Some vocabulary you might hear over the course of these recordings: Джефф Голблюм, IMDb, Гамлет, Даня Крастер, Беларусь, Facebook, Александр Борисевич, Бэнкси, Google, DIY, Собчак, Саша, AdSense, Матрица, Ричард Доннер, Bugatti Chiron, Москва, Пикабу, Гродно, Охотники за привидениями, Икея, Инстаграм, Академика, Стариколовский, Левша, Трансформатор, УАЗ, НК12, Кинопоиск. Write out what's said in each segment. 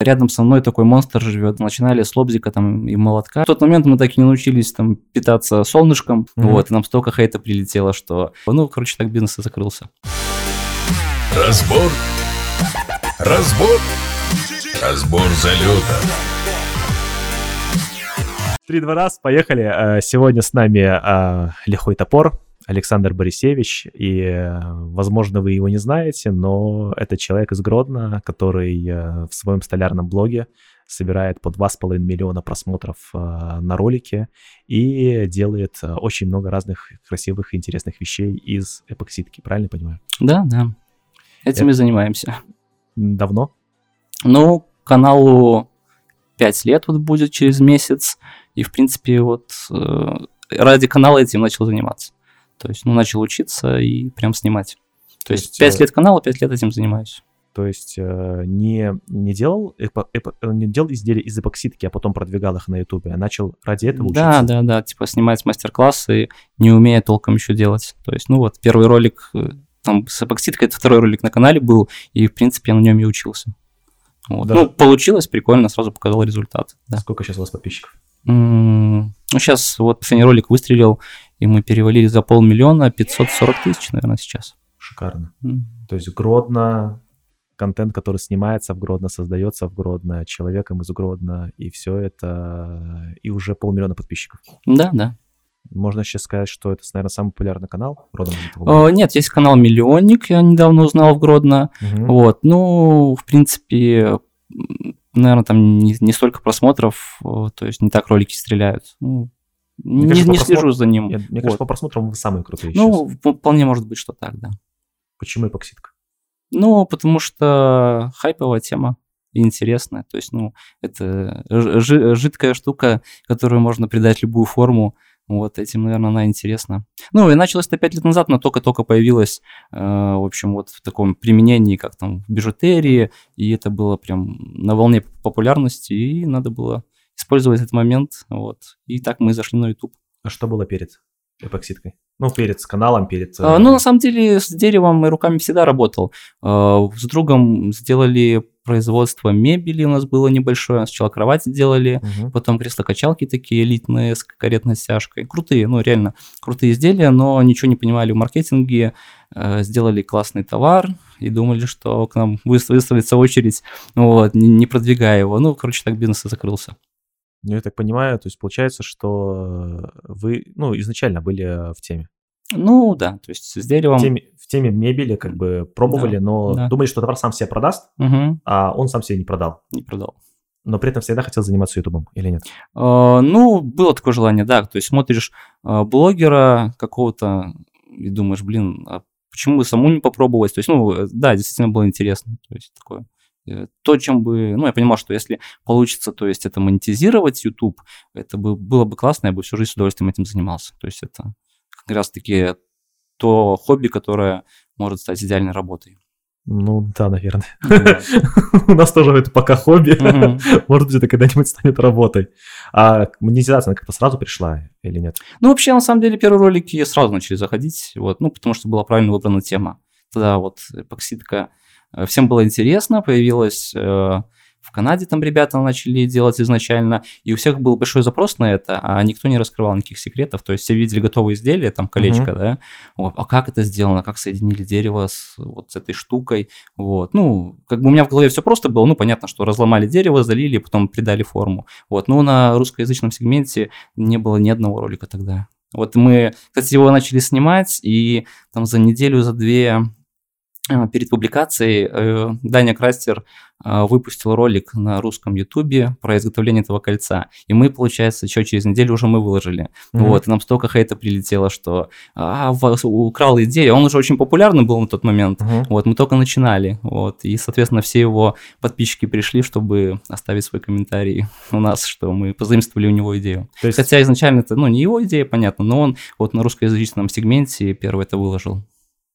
Рядом со мной такой монстр живет. Начинали с лобзика там и молотка. В тот момент мы так и не научились там питаться солнышком. Вот, и нам столько хейта прилетело, что... Ну, короче, так бизнес и закрылся. Разбор залета. 3-2 раз, поехали. Сегодня с нами Лихой топор, Александр Борисевич. И, возможно, вы его не знаете, но это человек из Гродно, который в своем столярном блоге собирает по 2,5 миллиона просмотров на ролике и делает очень много разных красивых и интересных вещей из эпоксидки. Правильно понимаю? Да, да. Этим и занимаемся. Давно? Ну, каналу 5 лет вот будет через месяц. И, в принципе, вот ради канала этим начал заниматься. То есть, ну, начал учиться и прям снимать. То есть 5 лет канала, 5 лет этим занимаюсь. То есть, не делал изделия из эпоксидки, а потом продвигал их на Ютубе, а начал ради этого учиться? Да, типа снимать мастер-классы, не умея толком еще делать. То есть, ну, вот первый ролик там с эпоксидкой, это второй ролик на канале был, и, в принципе, я на нем и учился. Вот. Да. Ну, получилось прикольно, сразу показал результат. Да. Сколько сейчас у вас подписчиков? Ну, сейчас вот последний ролик выстрелил, и мы перевалили за 540 тысяч, наверное, сейчас. Шикарно. То есть Гродно, контент, который снимается в Гродно, создается в Гродно, человеком из Гродно, и все это, и уже 500 000 подписчиков. Да. Можно сейчас сказать, что это, наверное, самый популярный канал родом из этого города? Нет, есть канал «Миллионник», я недавно узнал в Гродно. Вот, ну, в принципе... Наверное, там не столько просмотров, то есть не так ролики стреляют. Ну, не слежу за ним. Мне кажется, по просмотрам вы самые крутые сейчас. Ну, вполне может быть, что так, да. Почему эпоксидка? Ну, потому что хайповая тема и интересная. То есть, ну, это жидкая штука, которую можно придать любую форму. Вот этим, наверное, она интересна. Ну, и началось это 5 лет назад, но только-только появилось, в общем, вот в таком применении, как там в бижутерии, и это было прям на волне популярности, и надо было использовать этот момент, вот. И так мы зашли на YouTube. А что было перед эпоксидкой? Ну, перед каналом, перед... Ну, на самом деле, с деревом и руками всегда работал. С другом сделали производство мебели, у нас было небольшое. Сначала кровати делали, потом кресло-качалки такие элитные с каретной стяжкой. Крутые, ну, реально крутые изделия, но ничего не понимали в маркетинге. Сделали классный товар и думали, что к нам выставится очередь, вот, не продвигая его. Ну, короче, так бизнес и закрылся. Ну, я так понимаю, то есть получается, что вы, ну, изначально были в теме. Ну, да, то есть с деревом... В теме мебели как бы пробовали, да, но думали, что товар сам себя продаст, а он сам себя не продал. Не продал. Но при этом всегда хотел заниматься Ютубом, или нет? Ну, было такое желание, да. То есть смотришь блогера какого-то и думаешь, блин, а почему бы саму не попробовать? То есть, ну, да, действительно было интересно, то есть такое... То, чем бы... Ну, я понимал, что если получится, то есть это монетизировать YouTube, это было бы классно, я бы всю жизнь с удовольствием этим занимался. То есть это как раз-таки то хобби, которое может стать идеальной работой. Ну, да, наверное. У нас тоже это пока хобби. Может быть, это когда-нибудь станет работой. А монетизация, она как-то сразу пришла или нет? Ну, вообще, на самом деле, первые ролики сразу начали заходить, вот, ну, потому что была правильно выбрана тема. Тогда вот эпоксидка... Всем было интересно, появилось в Канаде, там ребята начали делать изначально, и у всех был большой запрос на это, а никто не раскрывал никаких секретов, то есть все видели готовые изделия, там колечко, да, вот, а как это сделано, как соединили дерево с этой штукой, вот, ну, как бы у меня в голове все просто было, ну, понятно, что разломали дерево, залили, потом придали форму, вот, но на русскоязычном сегменте не было ни одного ролика тогда. Вот мы, кстати, его начали снимать, и там за неделю, за две... Перед публикацией Даня Крастер выпустил ролик на русском Ютубе про изготовление этого кольца. И мы, получается, еще через неделю уже мы выложили. Вот, и нам столько хейта прилетело, что украл идею. Он уже очень популярный был на тот момент. Вот, мы только начинали. Вот, и, соответственно, все его подписчики пришли, чтобы оставить свой комментарий у нас, что мы позаимствовали у него идею. То есть... Хотя изначально это, ну, не его идея, понятно, но он вот на русскоязычном сегменте первый это выложил.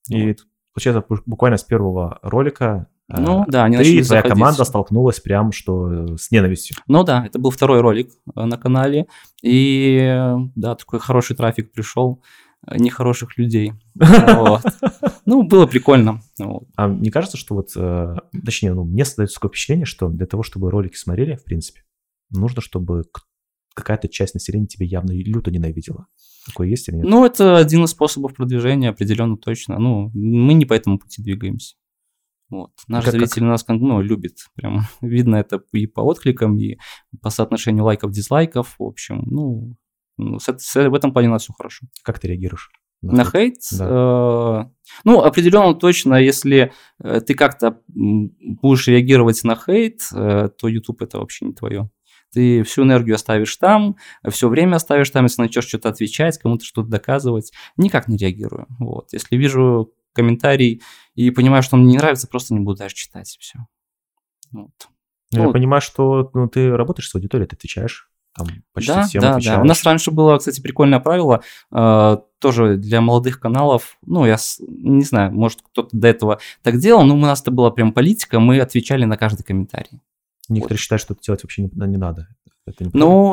И... Вот. Получается, буквально с первого ролика твоя команда столкнулась прям что с ненавистью. Ну да, это был второй ролик на канале, и да, такой хороший трафик пришел, нехороших людей. Ну, было прикольно. А мне кажется, что вот, точнее, мне создается такое впечатление, что для того, чтобы ролики смотрели, в принципе, нужно, чтобы какая-то часть населения тебя явно люто ненавидела. Такое есть или нет? Ну, это один из способов продвижения, определенно точно. Ну, мы не по этому пути двигаемся. Вот. Наш зритель нас любит. Прям видно это и по откликам, и по соотношению лайков, дизлайков. В общем, в этом плане у нас все хорошо. Как ты реагируешь? На хейт? Да. Ну, определенно точно, если ты как-то будешь реагировать на хейт, то YouTube это вообще не твое. Ты всю энергию оставишь там, все время оставишь там, если начнешь что-то отвечать, кому-то что-то доказывать. Никак не реагирую. Вот. Если вижу комментарий и понимаю, что он мне не нравится, просто не буду даже читать, и все. Вот. Я понимаю, что ты работаешь с аудиторией, ты отвечаешь. Там почти всем отвечаешь. Да. У нас раньше было, кстати, прикольное правило, тоже для молодых каналов, я не знаю, может, кто-то до этого так делал, но у нас это была прям политика, мы отвечали на каждый комментарий. Некоторые считают, что это делать вообще не надо. Это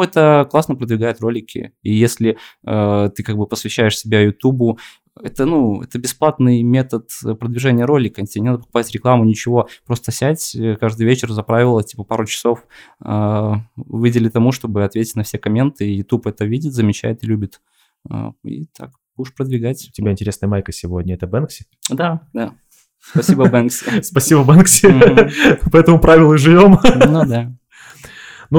это классно продвигает ролики. И если ты посвящаешь себя Ютубу, это бесплатный метод продвижения ролика. Тебе не надо покупать рекламу, ничего. Просто сядь каждый вечер за правило, пару часов выдели тому, чтобы ответить на все комменты. И Ютуб это видит, замечает и любит. И так будешь продвигать. У тебя интересная майка сегодня. Это Бэнкси? Да. Спасибо, Бэнкси. Спасибо, Бэнкси. По этому правилу и живем.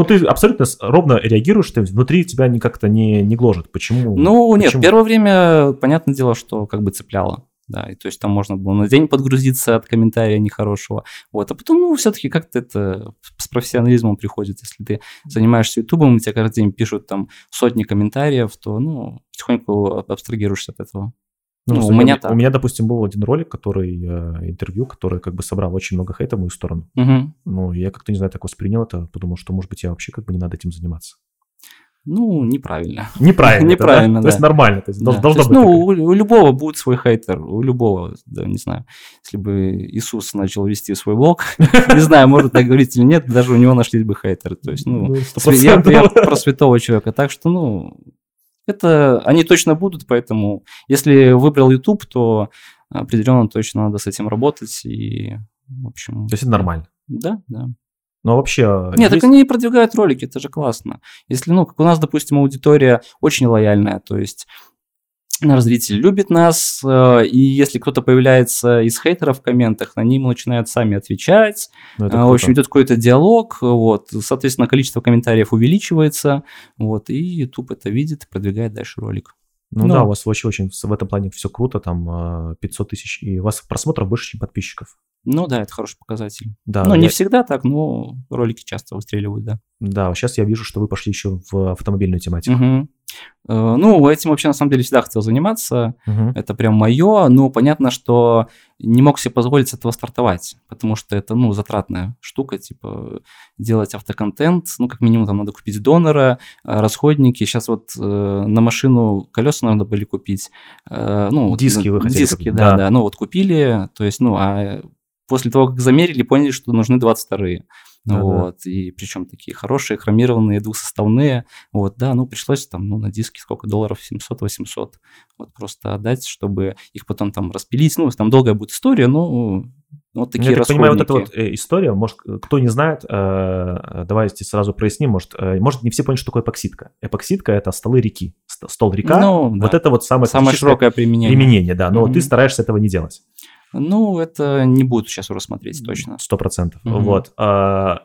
Ты абсолютно ровно реагируешь, ты внутри тебя как-то не гложет. Почему? Нет, первое время, понятное дело, что цепляло. Да, и то есть там можно было на день подгрузиться от комментария нехорошего. Вот. А потом, все-таки как-то это с профессионализмом приходит. Если ты занимаешься Ютубом, и тебе каждый день пишут там сотни комментариев, то, потихоньку абстрагируешься от этого. У меня, допустим, был один ролик, интервью, которое собрал очень много хейта в мою сторону. Угу. Я как-то, не знаю, так воспринял это, подумал, что, может быть, я вообще не надо этим заниматься. Неправильно. Неправильно, да. То есть нормально. То есть, да. Должно быть. У любого будет свой хейтер, у любого, да, не знаю. Если бы Иисус начал вести свой блог, не знаю, может так говорить или нет, даже у него нашлись бы хейтеры. То есть, я про святого человека. Так что, это они точно будут, поэтому если выбрал YouTube, то определенно точно надо с этим работать и, в общем... То есть это нормально? Да. Но вообще... Нет, так они продвигают ролики, это же классно. Если, как у нас, допустим, аудитория очень лояльная, то есть наш зритель любит нас, и если кто-то появляется из хейтеров в комментах, на них начинают сами отвечать, в общем, идет какой-то диалог, соответственно, количество комментариев увеличивается, и YouTube это видит и продвигает дальше ролик. У вас вообще очень в этом плане все круто, там 500 тысяч, и у вас просмотров больше, чем подписчиков. Это хороший показатель. Да, не всегда так, но ролики часто выстреливают, да. Да, сейчас я вижу, что вы пошли еще в автомобильную тематику. Угу. Этим вообще на самом деле всегда хотел заниматься, это прям мое, понятно, что не мог себе позволить с этого стартовать, потому что это, затратная штука, делать автоконтент, как минимум там надо купить донора, расходники, сейчас на машину колеса надо были купить, диски вы хотели купить, да, купили, то есть, а после того, как замерили, поняли, что нужны 22-е. И причем такие хорошие, хромированные, двухсоставные, пришлось на диске сколько долларов, 700-800, просто отдать, чтобы их потом там распилить, там долгая будет история, такие расходники. Я так понимаю, эта история, может, кто не знает, давайте сразу проясним, может, не все поняли, что такое эпоксидка. Эпоксидка – это столы реки, стол река, это самое широкое применение, да, но ты стараешься этого не делать. Это не будут сейчас рассмотреть точно. 100%. Mm-hmm.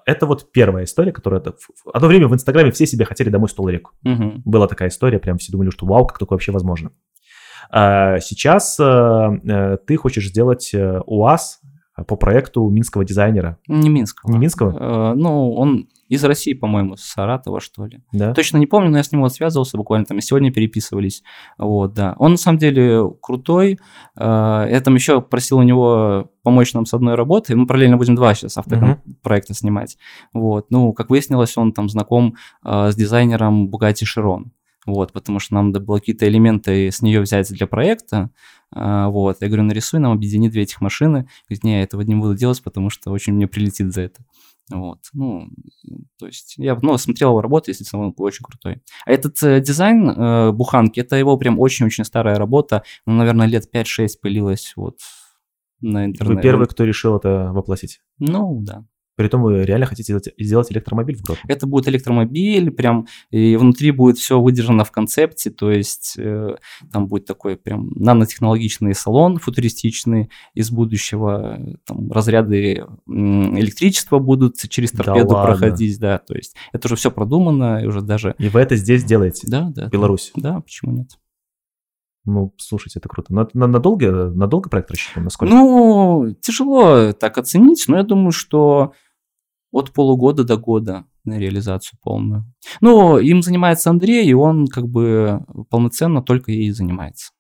Это первая история, которая... Одно время в Инстаграме все себе хотели домой стол и реку. Mm-hmm. Была такая история, прям все думали, что вау, как такое вообще возможно. Сейчас ты хочешь сделать УАЗ по проекту минского дизайнера. Не минского? Он из России, по-моему, с Саратова, что ли. Да? Точно не помню, но я с ним связывался, буквально там и сегодня переписывались. Да. Он на самом деле крутой. Я там еще просил у него помочь нам с одной работой. Мы параллельно будем два сейчас автопроекта снимать. Как выяснилось, он там знаком с дизайнером Bugatti Chiron. Потому что нам надо было какие-то элементы с нее взять для проекта. Я говорю, нарисуй нам, объедини две этих машины. Говорит, не, я этого не буду делать, потому что очень мне прилетит за это. То есть я смотрел его работу, естественно, он был очень крутой. А этот дизайн буханки, это его прям очень-очень старая работа. Ну, наверное, лет 5-6 пылилась вот на интернете. Вы первый, кто решил это воплотить? Ну, да. Притом вы реально хотите сделать электромобиль в Гродно? Это будет электромобиль, прям, и внутри будет все выдержано в концепте, то есть там будет такой прям нанотехнологичный салон футуристичный из будущего, там разряды электричества будут через торпеду проходить, да, то есть это уже все продумано, и уже даже... И вы это здесь делаете? Да, да. В Беларуси? Да, почему нет? Ну, слушайте, это круто. Надолго проект рассчитан? Насколько? Ну, тяжело так оценить, но я думаю, что от полугода до года на реализацию полную. Ну, им занимается Андрей, и он как бы полноценно только ей занимается.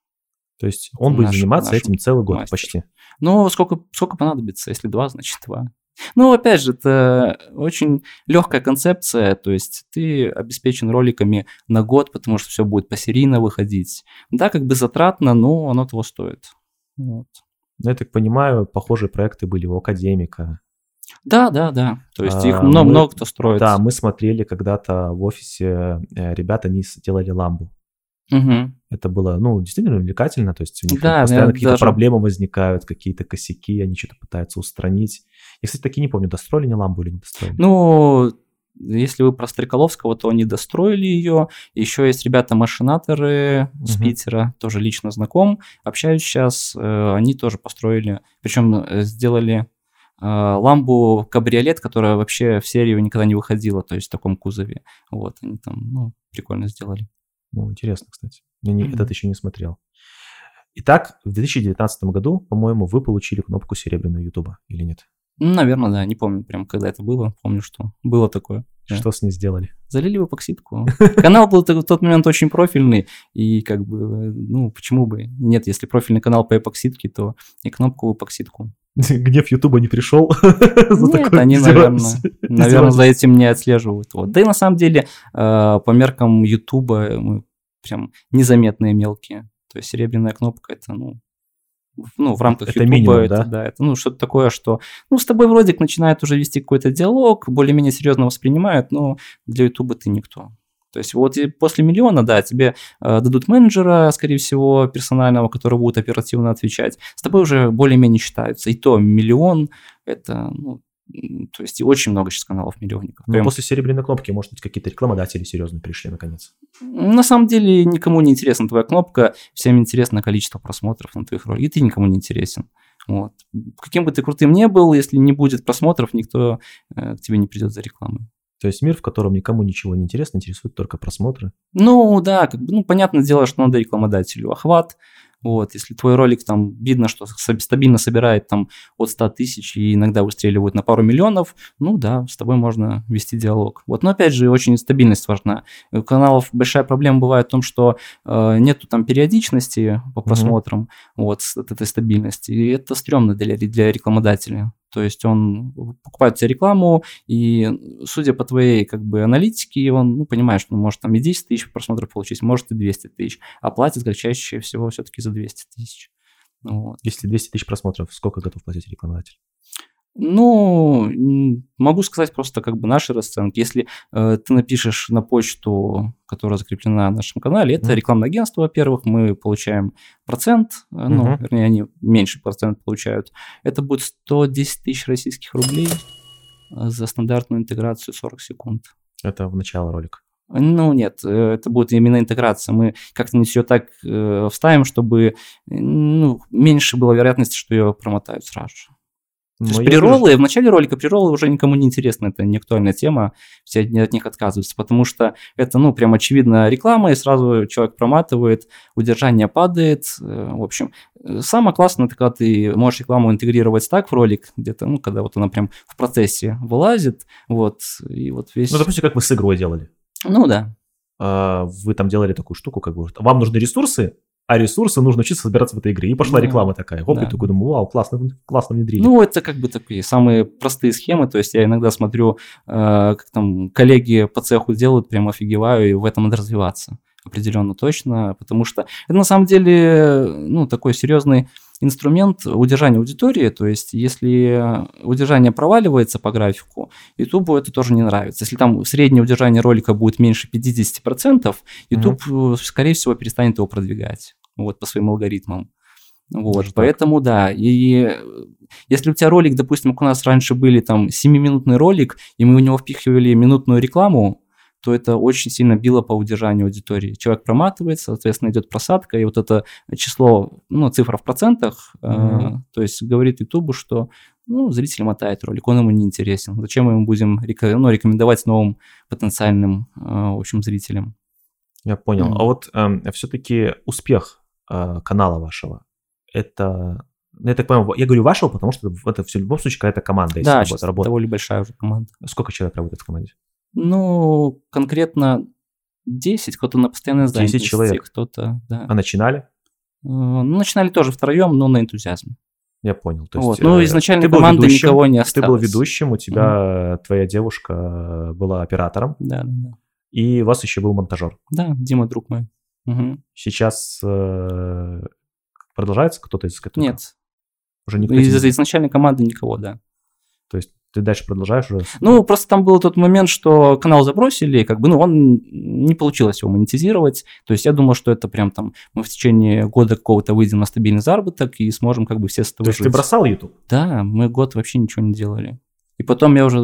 То есть он будет заниматься этим целый год почти? Ну, сколько понадобится, если 2, значит 2. Ну, опять же, это очень легкая концепция, то есть ты обеспечен роликами на год, потому что все будет посерийно выходить. Да, как бы затратно, но оно того стоит. Вот. Я так понимаю, похожие проекты были у Академика. Да. То есть их много кто строит. Да, мы смотрели когда-то в офисе, ребята, они делали ламбу. Угу. Это было, действительно увлекательно, то есть у них постоянно какие-то проблемы возникают, какие-то косяки, они что-то пытаются устранить. Я, кстати, таки не помню, достроили не ламбу или не достроили. Ну, если вы про Стариколовского, то они достроили ее. Еще есть ребята-машинаторы с Питера, тоже лично знаком, общаюсь сейчас, они тоже построили, причем сделали ламбу кабриолет, которая вообще в серию никогда не выходила, то есть в таком кузове. Вот, они там, прикольно сделали. Ну, интересно, кстати. Я этот еще не смотрел. Итак, в 2019 году, по-моему, вы получили кнопку серебряную Ютуба, или нет? Наверное, да. Не помню прям, когда это было. Помню, что было такое. Что с ней сделали? Залили в эпоксидку. Канал был в тот момент очень профильный, и как бы, почему бы нет, если профильный канал по эпоксидке, то и кнопку в эпоксидку. Гнев Ютуба не пришел? Нет, они, наверное, за этим не отслеживают. Да и на самом деле, по меркам Ютуба мы прям незаметные мелкие. То есть серебряная кнопка – это, в рамках это YouTube минимум, это что-то такое, что с тобой вроде как начинает уже вести какой-то диалог, более-менее серьезно воспринимают, но для YouTube ты никто. То есть вот после миллиона, тебе дадут менеджера, скорее всего, персонального, который будет оперативно отвечать, с тобой уже более-менее считаются. И то миллион, это, то есть очень много сейчас каналов миллионников. Прям... После серебряной кнопки, может быть, какие-то рекламодатели серьезно пришли наконец? На самом деле никому не интересна твоя кнопка, всем интересно количество просмотров на твоих роликах, и ты никому не интересен. Вот. Каким бы ты крутым ни был, если не будет просмотров, никто к тебе не придет за рекламой. То есть мир, в котором никому ничего не интересно, интересуют только просмотры? Понятное дело, что надо рекламодателю охват. Вот, если твой ролик там видно, что стабильно собирает там от 100 тысяч и иногда выстреливает на пару миллионов, с тобой можно вести диалог. Вот, но опять же, очень стабильность важна. У каналов большая проблема бывает в том, что нету там периодичности по просмотрам, вот, от этой стабильности. И это стрёмно для рекламодателя. То есть он покупает у тебя рекламу, и судя по твоей как бы аналитике, он понимает, что может там и 10 тысяч просмотров получить, может и 200 тысяч, а платит как чаще всего все-таки за 200 тысяч. Вот. Если 200 тысяч просмотров, сколько готов платить рекламодатель? Могу сказать просто как бы наши расценки. Если ты напишешь на почту, которая закреплена на нашем канале, это рекламное агентство, во-первых, мы получаем процент, вернее, они меньше процент получают. Это будет 110 тысяч российских рублей за стандартную интеграцию 40 секунд. Это в начало ролика? Нет, это будет именно интеграция. Мы как-нибудь ее так вставим, чтобы меньше было вероятности, что ее промотают сразу же. То есть прероллы, в начале ролика прероллы уже никому не интересны, это не актуальная тема, все от них отказываются, потому что это, прям очевидно реклама, и сразу человек проматывает, удержание падает, в общем. Самое классное, это когда ты можешь рекламу интегрировать так в ролик, где-то, когда вот она прям в процессе вылазит, вот, и вот весь... допустим, как мы с игрой делали. Да. Вы там делали такую штуку, как бы, вам нужны ресурсы, а ресурсы нужно учиться собираться в этой игре. И пошла реклама такая. Хоп, и такой думаю, вау, классно внедрили. Это как бы такие самые простые схемы. То есть я иногда смотрю, как там коллеги по цеху делают, прям офигеваю, и в этом надо развиваться. определенно точно, потому что это на самом деле такой серьезный инструмент удержания аудитории, то есть если удержание проваливается по графику, YouTube это тоже не нравится. Если там среднее удержание ролика будет меньше 50%, YouTube, скорее всего, перестанет его продвигать по своим алгоритмам. Поэтому да, и если у тебя ролик, допустим, как у нас раньше были там 7-минутный ролик, и мы у него впихивали минутную рекламу, то это очень сильно било по удержанию аудитории. Человек проматывается, соответственно, идет просадка, и вот это число, цифра в процентах, то есть говорит Ютубу, что зритель мотает ролик, он ему не интересен. Зачем мы ему будем рекомендовать новым потенциальным, зрителям? Я понял. А вот все-таки успех канала вашего, это... Я так понимаю, я говорю вашего, потому что это в любом случае какая-то команда. Да, сейчас довольно большая уже команда. Сколько человек работает в команде? Конкретно 10, кто-то на постоянной занятости. 10 человек? Кто-то, да. А начинали? Начинали тоже втроем, но на энтузиазме. Я понял. То есть, изначально команды никого не осталось. Ты был ведущим, у тебя твоя девушка была оператором. Да. И у вас еще был монтажер. Да, Дима, друг мой. Угу. Сейчас продолжается кто-то из этого? Нет. Уже никто из изначальной команды никого, да. То есть ты дальше продолжаешь уже? Просто там был тот момент, что канал забросили, он не получилось его монетизировать. То есть я думал, что это прям там мы в течение года какого-то выйдем на стабильный заработок и сможем все с этого жить. То есть ты бросал YouTube? Да, мы год вообще ничего не делали. И потом я уже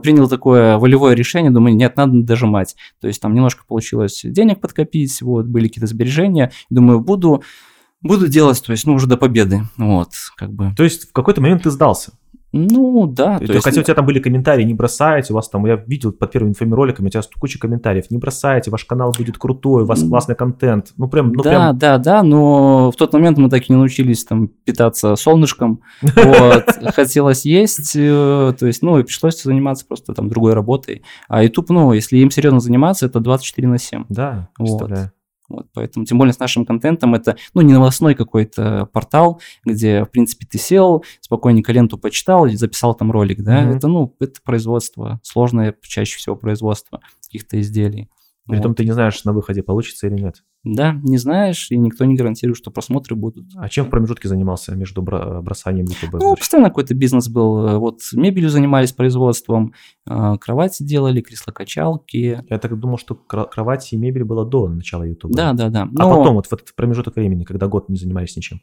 принял такое волевое решение, думаю, нет, надо дожимать. То есть там немножко получилось денег подкопить, были какие-то сбережения. Думаю, буду делать, то есть, уже до победы, То есть в какой-то момент ты сдался? Да. Хотя у тебя там были комментарии, не бросайте, у вас там, я видел под первым инфороликом, у тебя куча комментариев, не бросайте, ваш канал будет крутой, у вас классный контент, Да, но в тот момент мы так и не научились там питаться солнышком, хотелось есть, и пришлось заниматься просто там другой работой, а YouTube, если им серьезно заниматься, это 24/7. Да, представляю. Поэтому, тем более с нашим контентом, это, не новостной какой-то портал, где, в принципе, ты сел, спокойненько ленту почитал и записал там ролик, да, это производство, сложное чаще всего производство каких-то изделий. Притом ты не знаешь, на выходе получится или нет. Да, не знаешь, и никто не гарантирует, что просмотры будут. А чем в промежутке занимался между бросанием YouTube? Постоянно какой-то бизнес был. Мебелью занимались, производством, кровати делали, кресло-качалки. Я так думал, что кровати и мебель было до начала YouTube. Да. А потом в этот промежуток времени, когда год не занимались ничем?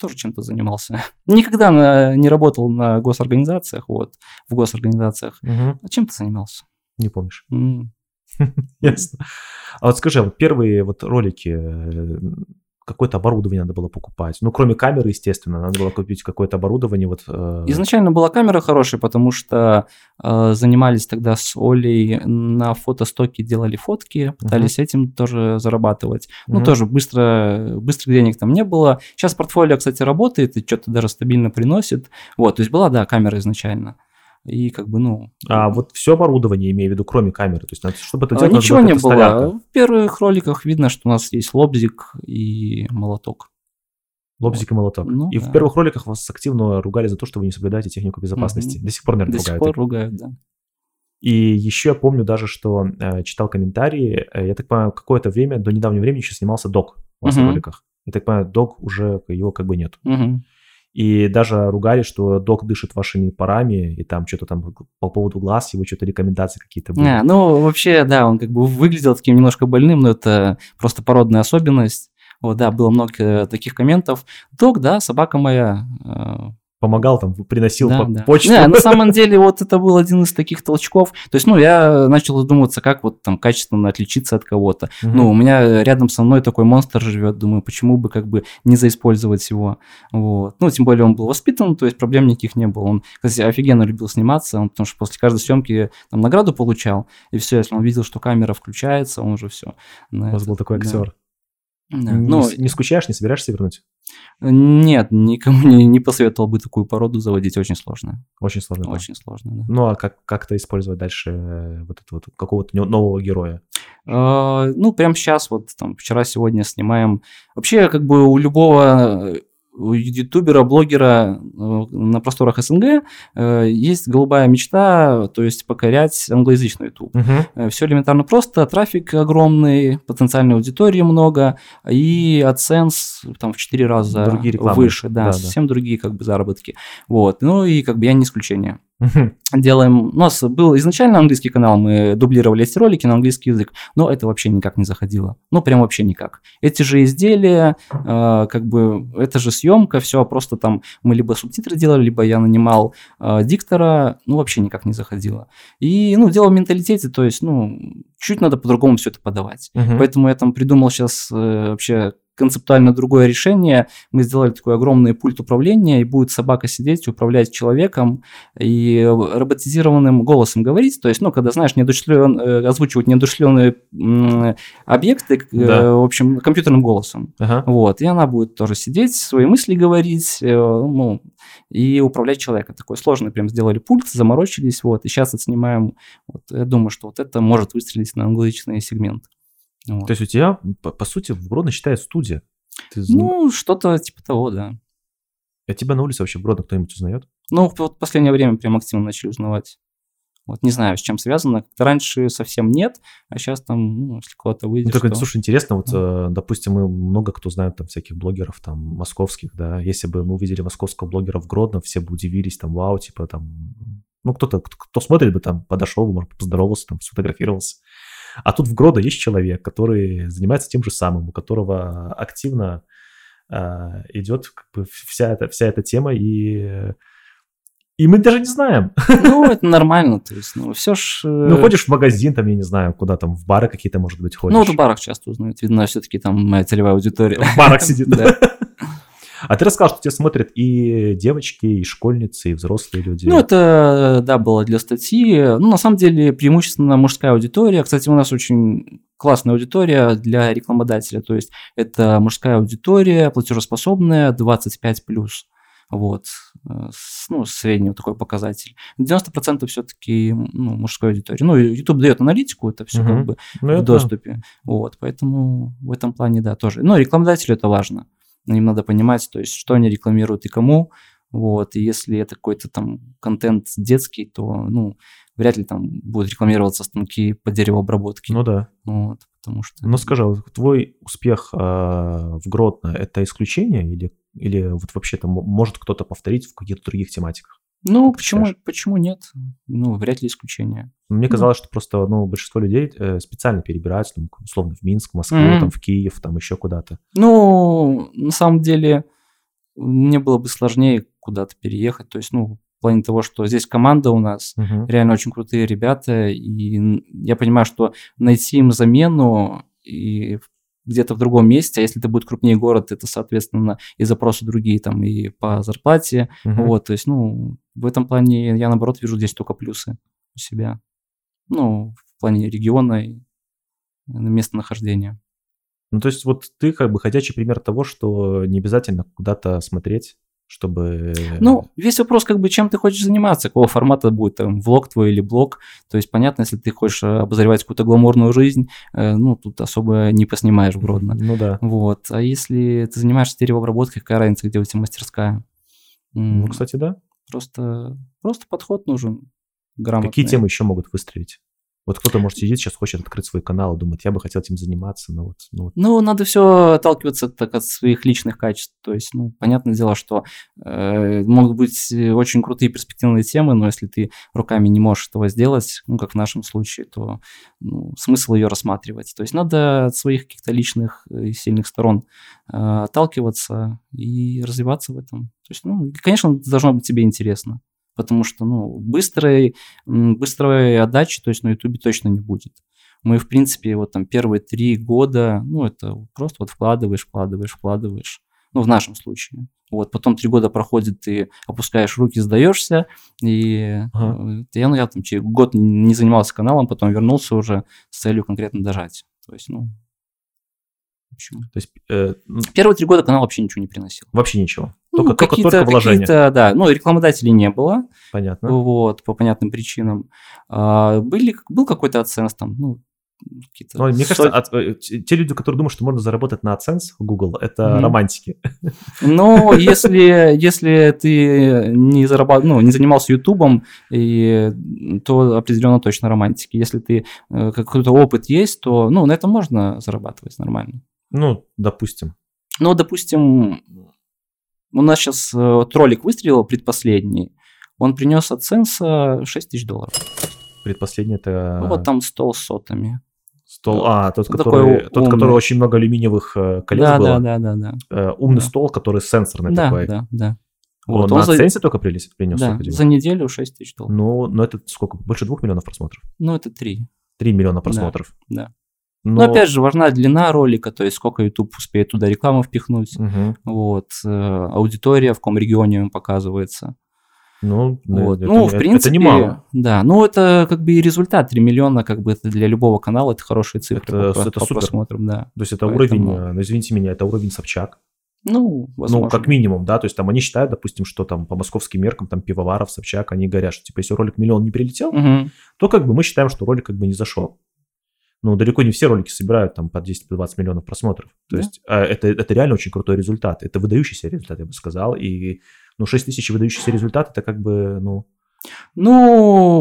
Тоже чем-то занимался. Никогда не работал на госорганизациях, в госорганизациях. А чем ты занимался? Не помнишь. Ясно. А скажи, первые ролики, какое-то оборудование надо было покупать? Кроме камеры, естественно, надо было купить какое-то оборудование. Изначально была камера хорошая, потому что занимались тогда с Олей на фотостоке, делали фотки, пытались этим тоже зарабатывать. Тоже быстрых денег там не было. Сейчас портфолио, кстати, работает и что-то даже стабильно приносит. То есть была, да, камера изначально. И А все оборудование, имею в виду, кроме камеры, то есть надо, чтобы это делать... Ничего не было. Столярка. В первых роликах видно, что у нас есть лобзик и молоток. Лобзик и молоток. И да. В первых роликах вас активно ругали за то, что вы не соблюдаете технику безопасности. До сих пор, наверное, ругают. До сих пор ругают, да. И еще я помню даже, что читал комментарии, я так понимаю, какое-то время, до недавнего времени еще снимался дог у вас в роликах. Я так понимаю, дог уже, его нет. И даже ругали, что док дышит вашими парами, и там что-то там по поводу глаз, его что-то рекомендации какие-то были. Вообще, да, он выглядел таким немножко больным, но это просто породная особенность. Было много таких комментов. Док, да, собака моя... Помогал там, приносил почту. Да, на самом деле, это был один из таких толчков. То есть, я начал задумываться, как там качественно отличиться от кого-то. У меня рядом со мной такой монстр живет, думаю, почему бы не заиспользовать его. Тем более он был воспитан, то есть проблем никаких не было. Он, кстати, офигенно любил сниматься, потому что после каждой съемки там награду получал, и все, если он видел, что камера включается, он уже все. У вас был такой актер. Да. Не скучаешь, не собираешься вернуть? Нет, никому не посоветовал бы такую породу заводить, очень сложно. Очень сложно? Очень сложно, да. А как-то использовать дальше какого-то нового героя? Прямо сейчас, там, вчера, сегодня снимаем. Вообще, у любого у ютубера, блогера на просторах СНГ есть голубая мечта, то есть покорять англоязычный YouTube. Угу. Все элементарно просто, трафик огромный, потенциальной аудитории много, и AdSense там в 4 раза выше, да, совсем другие как бы заработки. Вот. Ну и как бы я не исключение. Делаем. У нас был изначально английский канал, мы дублировали эти ролики на английский язык, но это вообще никак не заходило. Ну, прям вообще никак. Эти же изделия, как бы, это же съемка, все, просто там мы либо субтитры делали, либо я нанимал диктора, ну, вообще никак не заходило. И, ну, дело в менталитете, то есть, ну, чуть надо по-другому все это подавать. Поэтому я там придумал сейчас вообще концептуально другое решение. Мы сделали такой огромный пульт управления, и будет собака сидеть, управлять человеком и роботизированным голосом говорить. То есть, ну, когда, знаешь, озвучивать неодушевленные объекты, в общем, компьютерным голосом. Вот. И она будет тоже сидеть, свои мысли говорить, ну, и управлять человеком. Такой сложный прям сделали пульт, заморочились, вот, и сейчас отснимаем. Вот, я думаю, что вот это может выстрелить на англоязычный сегмент. Вот. То есть у тебя, по сути, в Гродно считает студия? Ты... Ну, что-то типа того, да. А тебя на улице вообще в Гродно кто-нибудь узнает? Ну, в последнее время прям активно начали узнавать. Вот не знаю, с чем связано. Как-то раньше совсем нет, а сейчас там, ну, если куда-то выйдешь... Ну, только, слушай, интересно, вот, допустим, мы много кто знает там всяких блогеров там московских, да, если бы мы увидели московского блогера в Гродно, все бы удивились, там, вау, типа там... Ну, кто-то, кто смотрит бы там, подошел бы, может, поздоровался, там, сфотографировался. А тут в Гродно есть человек, который занимается тем же самым, у которого активно идет как бы вся эта тема, и мы даже не знаем. Ну, это нормально, то есть, ну, все ж... Ну, ходишь в магазин, там, я не знаю, куда там, в бары какие-то, может быть, ходишь. Ну, вот в барах часто узнают, видно, все-таки там моя целевая аудитория. В барах сидит, да. А ты рассказал, что тебя смотрят и девочки, и школьницы, и взрослые люди. Ну, это, да, было для статьи. Ну, на самом деле, преимущественно мужская аудитория. Кстати, у нас очень классная аудитория для рекламодателя. То есть, это мужская аудитория, платежеспособная, 25+. Вот. Ну, средний такой показатель. 90% все-таки, ну, мужской аудитории. Ну, YouTube дает аналитику, это все как бы в доступе. Вот, поэтому в этом плане, да, тоже. Но рекламодателю это важно. Им надо понимать, то есть, что они рекламируют и кому. Вот. И если это какой-то там контент детский, то, ну, вряд ли там будут рекламироваться станки по деревообработке. Ну да. Вот, потому что... Ну скажи, твой успех в Гродно – это исключение? Или вот вообще там может кто-то повторить в каких-то других тематиках? Ну, почему нет? Ну, вряд ли исключение. Мне казалось, что просто, ну, большинство людей специально перебираются, там, условно, в Минск, в Москву, там, в Киев, там, еще куда-то. Ну, на самом деле, мне было бы сложнее куда-то переехать. То есть, ну, в плане того, что здесь команда у нас, реально очень крутые ребята, и я понимаю, что найти им замену и где-то в другом месте, а если это будет крупнее город, это, соответственно, и запросы другие, там, и по зарплате, вот, то есть, ну, в этом плане я, наоборот, вижу здесь только плюсы у себя, ну, в плане региона и местонахождения. Ну, то есть, вот ты, как бы, ходячий пример того, что не обязательно куда-то смотреть, чтобы... Ну, весь вопрос, как бы, чем ты хочешь заниматься, какого формата будет, там, влог твой или блог. То есть, понятно, если ты хочешь обозревать какую-то гламурную жизнь, ну, тут особо не поснимаешь в Гродно. Ну, да. Вот. А если ты занимаешься деревообработкой, какая разница, где у тебя мастерская? Ну, кстати, да. Просто подход нужен грамотный. Какие темы еще могут выстрелить? Вот кто-то, может, сидит сейчас, хочет открыть свой канал и думает, я бы хотел этим заниматься, но вот... Ну, надо все отталкиваться так от своих личных качеств. То есть, ну, понятное дело, что могут быть очень крутые перспективные темы, но если ты руками не можешь этого сделать, ну, как в нашем случае, то, ну, смысл ее рассматривать. То есть, надо от своих каких-то личных и сильных сторон отталкиваться и развиваться в этом. То есть, ну, конечно, должно быть тебе интересно. Потому что, ну, быстрой отдачи, то есть, на Ютубе точно не будет. Мы, в принципе, вот там первые 3 года, ну, это просто вот вкладываешь. Ну, в нашем случае. Вот, потом 3 года проходит, ты опускаешь руки, сдаешься. И я там через год не занимался каналом, потом вернулся уже с целью конкретно дожать. То есть, ну, почему? То есть, первые 3 года канал вообще ничего не приносил. Вообще ничего. Только вложения. Да, ну, рекламодателей не было. Понятно. Вот, по понятным причинам. Был какой-то AdSense там, ну, какие-то... Ну, мне кажется, те люди, которые думают, что можно заработать на AdSense в Google, это романтики. Ну, если ты не занимался Ютубом, то определенно точно романтики. Если ты какой-то опыт есть, то на этом можно зарабатывать нормально. Ну, допустим. Ну, допустим, у нас сейчас ролик выстрелил, предпоследний. Он принес от AdSense $6000. Предпоследний это... Ну, вот там стол с сотами. Стол, который очень много алюминиевых колец было. Да. Умный стол, который сенсорный такой. Да. Вот, он на AdSense только принес? Да, за неделю $6000. Ну, это сколько? Больше 2 миллионов просмотров? Ну, это 3. 3 миллиона просмотров. Да. Но опять же, важна длина ролика, то есть сколько YouTube успеет туда рекламу впихнуть, вот, аудитория, в каком регионе им показывается. В принципе, это немало. Да, это как бы и результат. 3 миллиона, как бы это для любого канала, это хорошие цифры по просмотрам, да. То есть это уровень, извините меня, это уровень Собчак. Ну, возможно. Ну, как минимум, да, то есть там они считают, допустим, что там по московским меркам там Пивоваров, Собчак, они говорят, что типа если ролик миллион не прилетел, то как бы мы считаем, что ролик как бы не зашел. Ну, далеко не все ролики собирают там по 10-20 миллионов просмотров. То есть это реально очень крутой результат. Это выдающийся результат, я бы сказал. И 6000 выдающийся результат, это как бы,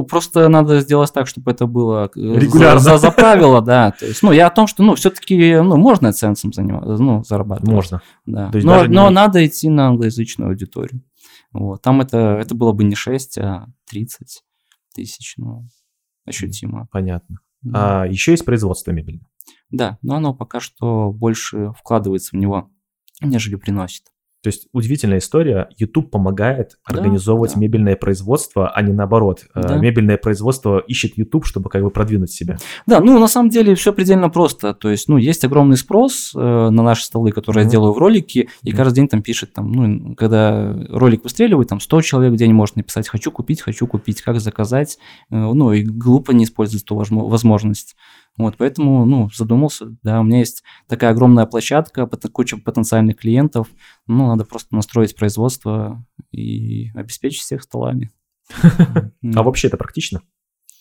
просто надо сделать так, чтобы это было регулярно. За правило, да. То есть, я о том, что, все-таки, можно AdSense зарабатывать. Можно. Да. То есть но надо идти на англоязычную аудиторию. Вот. Там это было бы не 6, а 30 тысяч, ощутимо. Понятно. Да. А еще есть производство мебели. Да, но оно пока что больше вкладывается в него, нежели приносит. То есть удивительная история. YouTube помогает организовывать мебельное производство, а не наоборот. Да. Мебельное производство ищет YouTube, чтобы как бы продвинуть себя. Да, на самом деле все предельно просто. То есть, есть огромный спрос на наши столы, которые я делаю в ролике, и каждый день там пишет, когда ролик выстреливает, там 100 человек в день может написать «хочу купить», «как заказать». И глупо не использовать эту возможность. Вот, поэтому, задумался, да, у меня есть такая огромная площадка, куча потенциальных клиентов, надо просто настроить производство и обеспечить всех столами. А вообще это практично?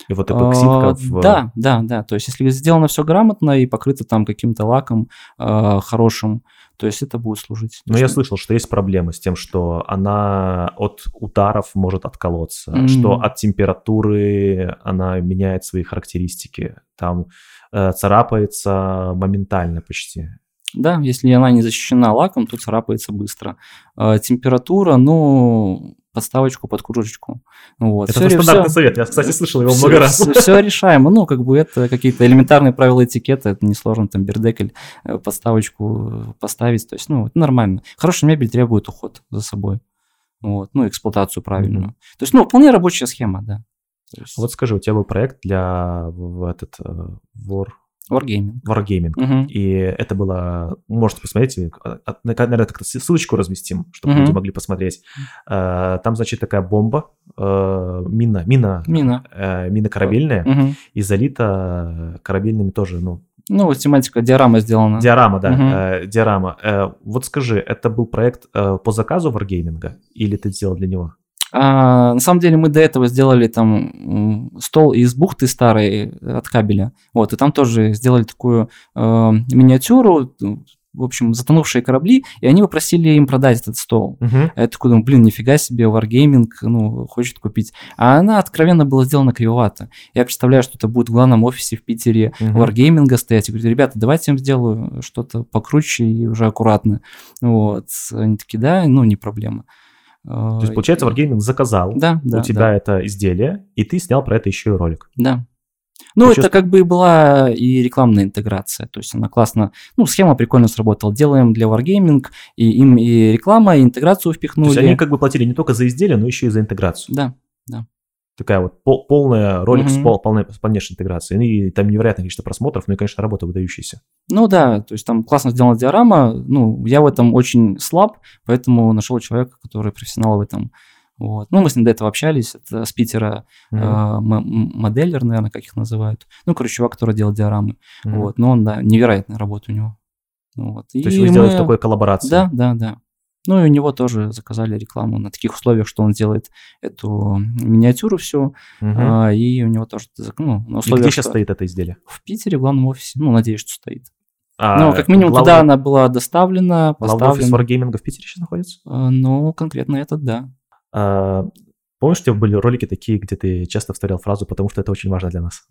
И вот эпоксидка... Да, то есть если сделано все грамотно и покрыто там каким-то лаком хорошим, то есть это будет служить. Но я слышал, что есть проблемы с тем, что она от ударов может отколоться, что от температуры она меняет свои характеристики, там царапается моментально почти. Да, если она не защищена лаком, то царапается быстро. Температура, подставочку под кружечку. Вот. Это стандартный совет, я, кстати, слышал его много раз. Все решаемо, это какие-то элементарные правила этикета, это несложно, там, бердекель, подставочку поставить, то есть, это нормально. Хорошая мебель требует уход за собой, эксплуатацию правильную. То есть, вполне рабочая схема, да. Есть... Вот скажи, у тебя был проект для Wargaming. И это было... Можете посмотреть, наверное, как-то ссылочку разместим, чтобы люди могли посмотреть. Там, значит, такая бомба, мина корабельная, и залита корабельными тоже, тематика, диорама сделана. Диорама, да, диорама. Вот скажи, это был проект по заказу Wargaming, или ты сделал для него? На самом деле мы до этого сделали там стол из бухты старой от кабеля, и там тоже сделали такую миниатюру, в общем, затонувшие корабли, и они попросили им продать этот стол. А я такой думаю, нифига себе, Wargaming, хочет купить. А она откровенно была сделана кривовато. Я представляю, что это будет в главном офисе в Питере Wargaming стоять. Я говорю, ребята, давайте я им сделаю что-то покруче и уже аккуратно. Вот. Они такие, да, не проблема. То есть, получается, Wargaming заказал у тебя это изделие, и ты снял про это еще и ролик. Да. Это как бы была и рекламная интеграция, то есть она классно, схема прикольно сработала. Делаем для Wargaming, и им и реклама, и интеграцию впихнули. То есть они как бы платили не только за изделие, но еще и за интеграцию. Да. Такая вот полная ролик с полнейшей интеграцией. И там невероятное количество просмотров, и, конечно, работа выдающаяся. То есть там классно сделана диорама. Я в этом очень слаб, поэтому нашел человека, который профессионал в этом. Вот. Мы с ним до этого общались. Это с Питера модельер, наверное, как их называют. Чувак, который делал диорамы. Вот. Но он, невероятная работа у него. Вот. То есть вы сделали в такой коллаборации? Да. Ну и у него тоже заказали рекламу на таких условиях, что он делает эту миниатюру всю. И у него тоже... на условиях, где сейчас стоит это изделие? В Питере, в главном офисе. Ну, надеюсь, что стоит. Ну, как минимум, туда она была доставлена, поставлена. Главный офис Wargaming в Питере сейчас находится? Ну, конкретно этот, да. Помнишь, у тебя были ролики такие, где ты часто вставлял фразу, потому что это очень важно для нас?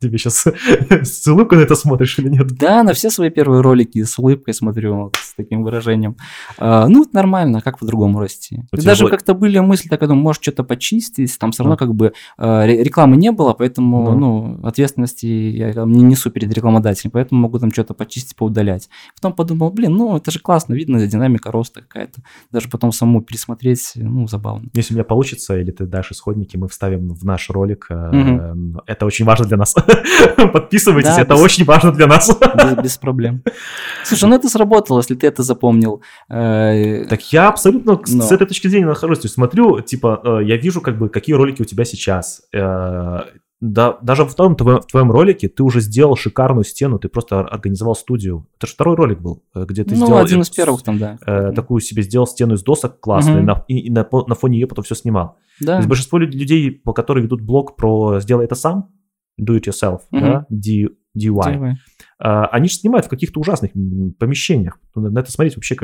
Тебе сейчас с улыбкой на это смотришь или нет? Да, на все свои первые ролики с улыбкой смотрю, вот, с таким выражением. Ну, нормально, как по-другому расти. Даже как-то были мысли, так я думаю, может, что-то почистить, там все равно как бы рекламы не было, поэтому, ответственности я не несу перед рекламодателем, поэтому могу там что-то почистить, поудалять. Потом подумал, это же классно, видно, динамика роста какая-то. Даже потом саму пересмотреть, забавно. Если у меня получится, или ты дашь исходники, мы вставим в наш ролик. Это очень важно для нас. Подписывайтесь, да, это очень важно для нас. Без проблем. Слушай, это сработало, если ты это запомнил. Так я абсолютно с этой точки зрения нахожусь. То есть смотрю, я вижу, какие ролики у тебя сейчас. Да, даже в твоем ролике ты уже сделал шикарную стену, ты просто организовал студию. Это же второй ролик был, где ты сделал... один из первых там, да. Такую себе сделал стену из досок классную, на фоне ее потом все снимал. Да. То есть большинство людей, которые ведут блог про «сделай это сам», do it yourself, да, DIY. Они же снимают в каких-то ужасных помещениях. На это смотреть вообще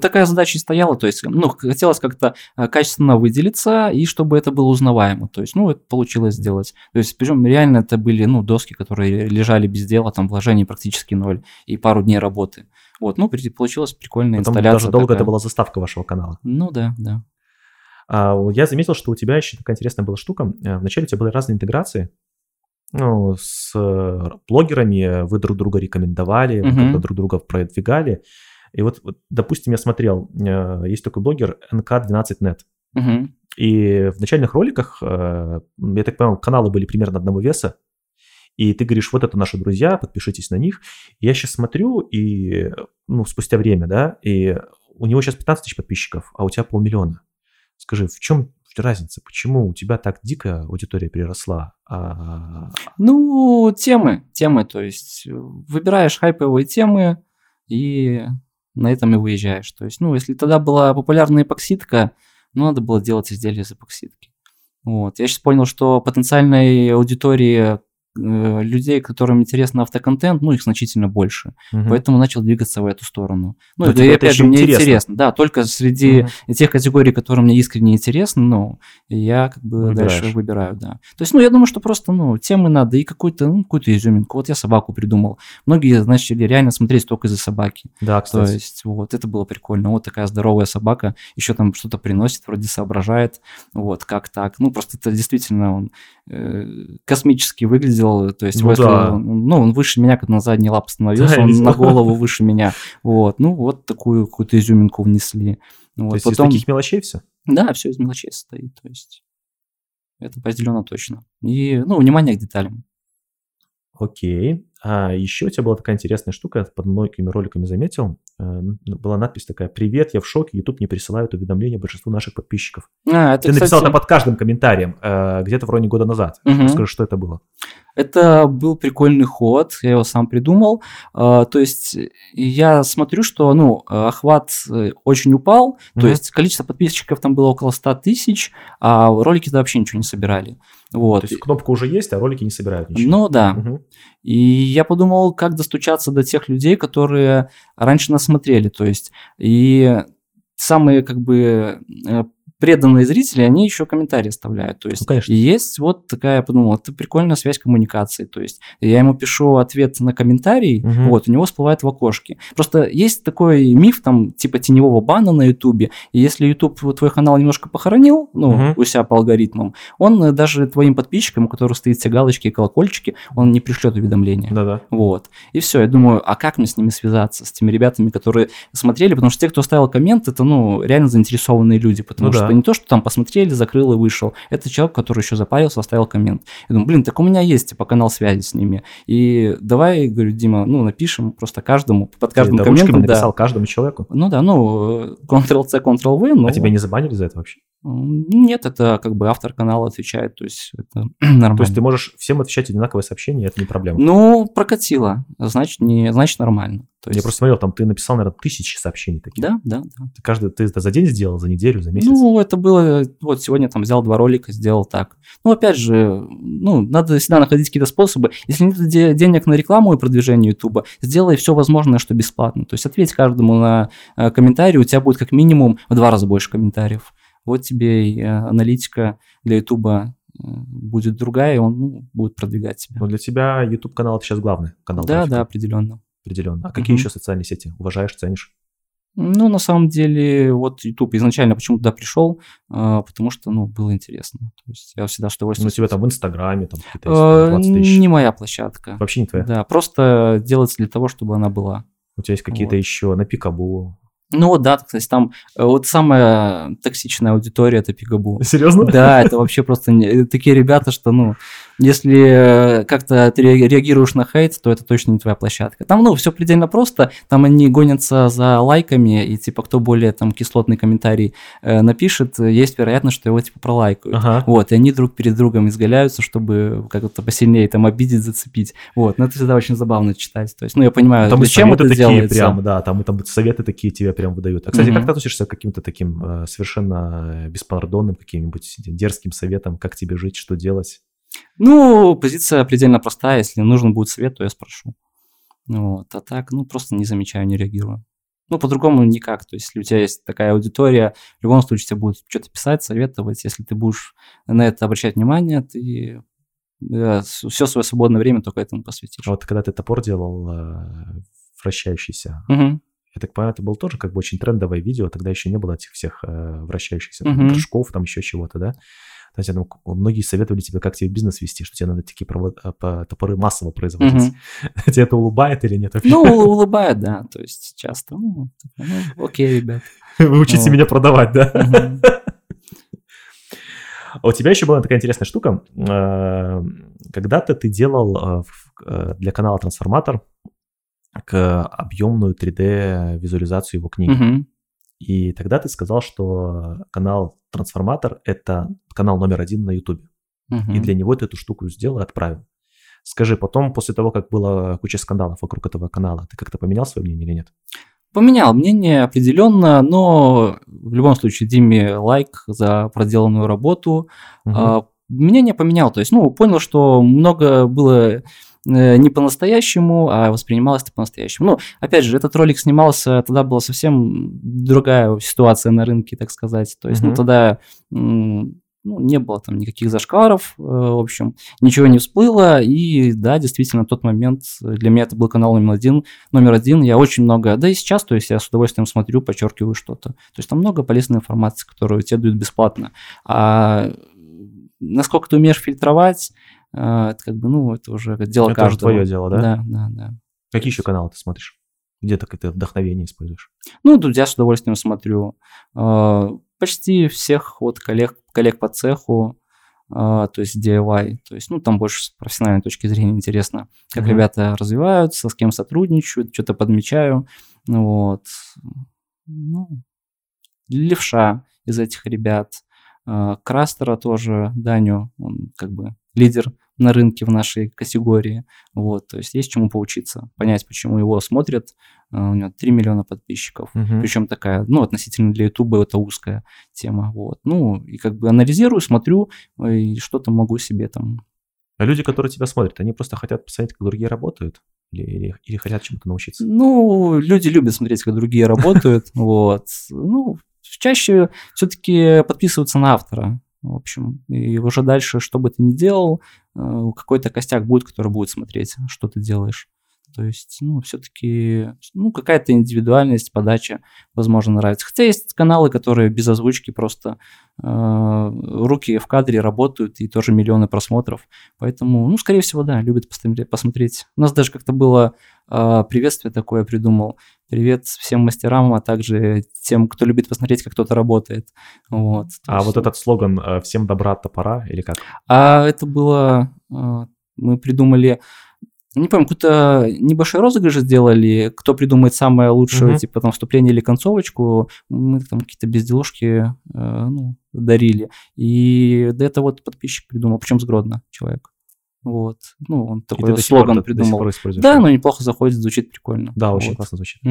такая задача и стояла, то есть, хотелось как-то качественно выделиться, и чтобы это было узнаваемо, то есть, это получилось сделать. То есть, причем реально это были, доски, которые лежали без дела, там вложений практически ноль, и пару дней работы. Вот, получилась прикольная инсталляция. Даже долго это была заставка вашего канала. Ну да. Я заметил, что у тебя еще такая интересная была штука. Вначале у тебя были разные интеграции с блогерами, вы друг друга рекомендовали, вы как-то друг друга продвигали. И вот, допустим, я смотрел, есть такой блогер НК12. И в начальных роликах, я так понимаю, каналы были примерно одного веса. И ты говоришь, вот это наши друзья, подпишитесь на них. Я сейчас смотрю, и спустя время, да, и у него сейчас 15 тысяч подписчиков, а у тебя 500 000. Скажи, в чем разница? Почему у тебя так дико аудитория переросла? Темы, то есть выбираешь хайповые темы и на этом и выезжаешь. То есть, если тогда была популярна эпоксидка, надо было делать изделия из эпоксидки. Вот. Я сейчас понял, что потенциальной аудитории людей, которым интересен автоконтент, их значительно больше. Поэтому начал двигаться в эту сторону. И опять же, мне интересно. Да, только среди тех категорий, которые мне искренне интересны, я дальше выбираю, да. То есть, я думаю, что просто, темы надо и какую-то изюминку. Вот я собаку придумал. Многие начали реально смотреть только из-за собаки. Да, кстати. То есть, вот, это было прикольно. Вот такая здоровая собака, еще там что-то приносит, вроде соображает. Вот, как так. Просто это действительно он космически выглядит. То есть, он выше меня, когда на задние лапы становился, да, он на голову выше меня. Вот, такую какую-то изюминку внесли. Вот. То есть, из таких мелочей все? Да, все из мелочей состоит. То есть, это определенно точно. И, внимание к деталям. Окей. А еще у тебя была такая интересная штука, я под многими роликами заметил. Была надпись такая: «Привет, я в шоке, YouTube не присылает уведомления большинству наших подписчиков». Ты написал это под каждым комментарием, где-то вроде года назад. Скажи, что это было? Это был прикольный ход, я его сам придумал. То есть я смотрю, что охват очень упал, то есть количество подписчиков там было около 100 000, а ролики-то вообще ничего не собирали. Вот. То есть кнопка уже есть, а ролики не собирают ничего. Ну да. И я подумал, как достучаться до тех людей, которые раньше нас смотрели. То есть и самые преданные зрители, они еще комментарии оставляют. То есть, конечно. Есть вот такая, я подумал, это прикольная связь коммуникации. То есть я ему пишу ответ на комментарий, вот, у него всплывает в окошке. Просто есть такой миф, там, типа теневого бана на Ютубе. И если Ютуб твой канал немножко похоронил, у себя по алгоритмам, он даже твоим подписчикам, у которых стоят все галочки и колокольчики, он не пришлет уведомления. Да-да. Вот. И все, я думаю, а как мне с ними связаться, с теми ребятами, которые смотрели? Потому что те, кто оставил коммент, это, реально заинтересованные люди, потому что не то, что там посмотрели, закрыл и вышел. Это человек, который еще запарился, оставил коммент. Я думаю, так у меня есть, канал связи с ними. И давай, говорю, Дима, напишем просто каждому, под каждым комментом. Да. Написал каждому человеку? Ctrl-C, Ctrl-V. А тебя не забанили за это вообще? Нет, это как бы автор канала отвечает, то есть это нормально. То есть ты можешь всем отвечать одинаковое сообщение, это не проблема? Ну, прокатило, значит, не, значит нормально. То есть... Я просто смотрел, там ты написал, наверное, тысячи сообщений таких. Да. Ты это за день сделал, за неделю, за месяц? Ну, это было, вот сегодня там взял 2 ролика, сделал так. Ну, опять же, ну, надо всегда находить какие-то способы. Если нет денег на рекламу и продвижение Ютуба, сделай все возможное, что бесплатно. То есть ответь каждому на комментарий, у тебя будет как минимум в 2 раза больше комментариев. Вот тебе и аналитика для Ютуба будет другая, и он будет продвигать тебя. Но для тебя YouTube-канал – это сейчас главный канал? Да, определенно. А какие еще социальные сети уважаешь, ценишь? Ну, на самом деле, вот YouTube изначально почему туда пришел, потому что, было интересно. То есть я всегда с удовольствием... Ну, тебя там в Инстаграме, там какие-то 20 тысяч. Не моя площадка. Вообще не твоя? Да, просто делается для того, чтобы она была. У тебя есть какие-то еще на пикабу? Ну вот да, кстати, там вот самая токсичная аудитория – это пикабу. Серьезно? Да, это вообще просто такие ребята, что, если как-то ты реагируешь на хейт, то это точно не твоя площадка. Там, все предельно просто, там они гонятся за лайками, и, кто более там кислотный комментарий напишет, есть вероятность, что его, пролайкают. Ага. Вот, и они друг перед другом изгаляются, чтобы как-то посильнее там обидеть, зацепить. Вот, но это всегда очень забавно читать. То есть, я понимаю, там зачем это делается. Прям, да, там советы такие тебе прям выдают. А, кстати, как ты относишься к каким-то таким совершенно беспардонным, каким-нибудь дерзким советам, как тебе жить, что делать? Ну, позиция предельно простая. Если нужен будет совет, то я спрошу. Вот. А так, просто не замечаю, не реагирую. По-другому никак. То есть, если у тебя есть такая аудитория, в любом случае тебе будут что-то писать, советовать. Если ты будешь на это обращать внимание, ты все свое свободное время только этому посвятишь. А вот когда ты топор делал, вращающийся, я так понимаю, это было тоже очень трендовое видео, тогда еще не было этих всех вращающихся прыжков, там еще чего-то, да? То есть, я думаю, многие советовали тебе, как тебе бизнес вести, что тебе надо такие топоры массово производить. Тебе это улыбает или нет? Улыбает, да, то есть часто. Окей, ребят. Вы учите меня продавать, да? А у тебя еще была такая интересная штука. Когда-то ты делал для канала «Трансформатор» к объемную 3D-визуализацию его книги. И тогда ты сказал, что канал «Трансформатор» — это канал номер 1 на YouTube. И для него ты эту штуку сделал и отправил. Скажи, потом, после того, как была куча скандалов вокруг этого канала, ты как-то поменял свое мнение или нет? Поменял мнение определенно, но в любом случае Диме лайк за проделанную работу. Мнение поменял, то есть, понял, что много было... не по-настоящему, а воспринималось это по-настоящему. Опять же, этот ролик снимался, тогда была совсем другая ситуация на рынке, так сказать. То есть, тогда не было там никаких зашкваров, в общем, ничего не всплыло. И да, действительно, в тот момент для меня это был канал номер один. Я очень много, да и сейчас, то есть, я с удовольствием смотрю, подчеркиваю что-то. То есть, там много полезной информации, которую тебе дают бесплатно. А насколько ты умеешь фильтровать, это это уже дело каждого. Это уже твое дело, да? Да. Какие еще каналы ты смотришь? Где так это вдохновение используешь? Друзья, с удовольствием смотрю. Почти всех вот коллег по цеху, то есть DIY. То есть, там больше с профессиональной точки зрения интересно, как ребята развиваются, с кем сотрудничают, что-то подмечаю. Вот. Левша из этих ребят. Крастера тоже, Даню, он лидер на рынке в нашей категории. Вот, то есть есть чему поучиться, понять, почему его смотрят. У него 3 миллиона подписчиков. Причем такая, относительно для Ютуба это узкая тема. Вот. И анализирую, смотрю, и что-то могу себе там. А люди, которые тебя смотрят, они просто хотят посмотреть, как другие работают? Или хотят чему-то научиться? Люди любят смотреть, как другие работают. Вот. Чаще все-таки подписываются на автора. В общем, и уже дальше, что бы ты ни делал, какой-то костяк будет, который будет смотреть, что ты делаешь. То есть, все-таки, какая-то индивидуальность, подача, возможно, нравится. Хотя есть каналы, которые без озвучки просто руки в кадре работают и тоже миллионы просмотров. Поэтому, скорее всего, да, любят посмотреть. У нас даже как-то было приветствие такое, придумал. Привет всем мастерам, а также тем, кто любит посмотреть, как кто-то работает. Вот. А вот этот слоган «Всем добра от топора» или как? Это было... Мы придумали... Не помню, какой-то небольшой розыгрыш сделали, кто придумает самое лучшее, типа там вступление или концовочку, мы там какие-то безделушки дарили. И до этого вот подписчик придумал, причем с Гродно человек. Вот, он такой слоган придумал. Да, но неплохо заходит, звучит прикольно. Да, очень классно звучит.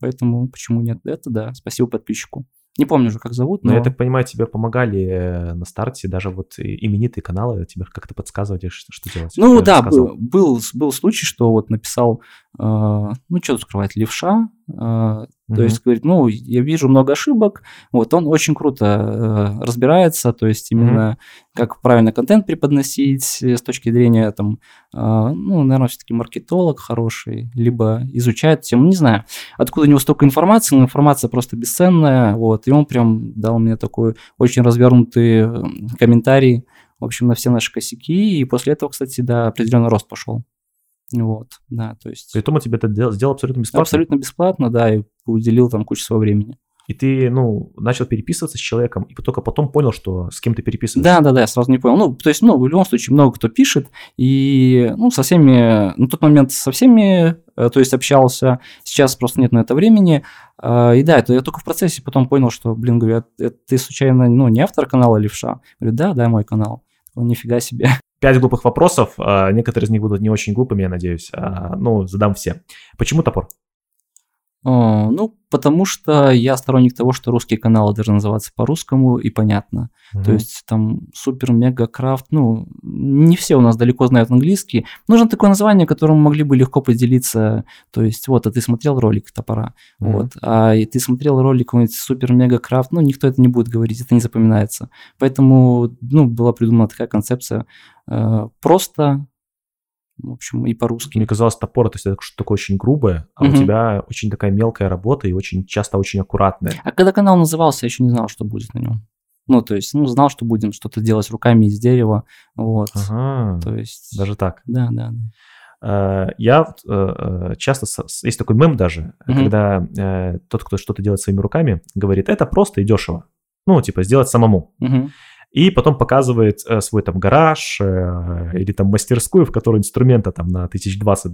Поэтому почему нет? Это да, спасибо подписчику. Не помню уже, как зовут, но... я так понимаю, тебе помогали на старте, даже вот именитые каналы тебе как-то подсказывали, что делать. Был случай, что вот написал, что скрывать, Левша, то есть говорит, я вижу много ошибок, вот он очень круто разбирается, то есть именно как правильно контент преподносить с точки зрения там, наверное, все-таки маркетолог хороший, либо изучает тему, не знаю, откуда у него столько информации, но информация просто бесценная, вот, и он прям дал мне такой очень развернутый комментарий, в общем, на все наши косяки, и после этого, кстати, определенный рост пошел. Вот, да, то есть... Притом он тебе это сделал абсолютно бесплатно? Абсолютно бесплатно, да, и уделил там кучу своего времени. И ты, начал переписываться с человеком, и только потом понял, что с кем ты переписываешься. Да, я сразу не понял. В любом случае, много кто пишет, и, со всеми, на тот момент со всеми, то есть общался, сейчас просто нет на это времени. И да, это я только в процессе потом понял, что, говорю, ты случайно, не автор канала Левша? Говорю, да, мой канал. Он нифига себе. 5 глупых вопросов, некоторые из них будут не очень глупыми, я надеюсь, задам все. Почему топор? Потому что я сторонник того, что русские каналы должны называться по-русскому и понятно. То есть там супер-мега-крафт, не все у нас далеко знают английский. Нужно такое название, которым могли бы легко поделиться. То есть а ты смотрел ролик топора, и ты смотрел ролик какой-нибудь супер-мега-крафт, никто это не будет говорить, это не запоминается. Поэтому, была придумана такая концепция просто... В общем, и по-русски. Мне казалось, топор, то есть это что-то такое очень грубое, а у тебя очень такая мелкая работа и очень часто очень аккуратная. А когда канал назывался, я еще не знал, что будет на нем. Знал, что будем что-то делать руками из дерева. Вот. Ага, то есть... Даже так? Да. Я часто... Есть такой мем даже, когда тот, кто что-то делает своими руками, говорит, это просто и дешево. Сделать самому. И потом показывает свой там гараж или там мастерскую, в которой инструмента там на $1020.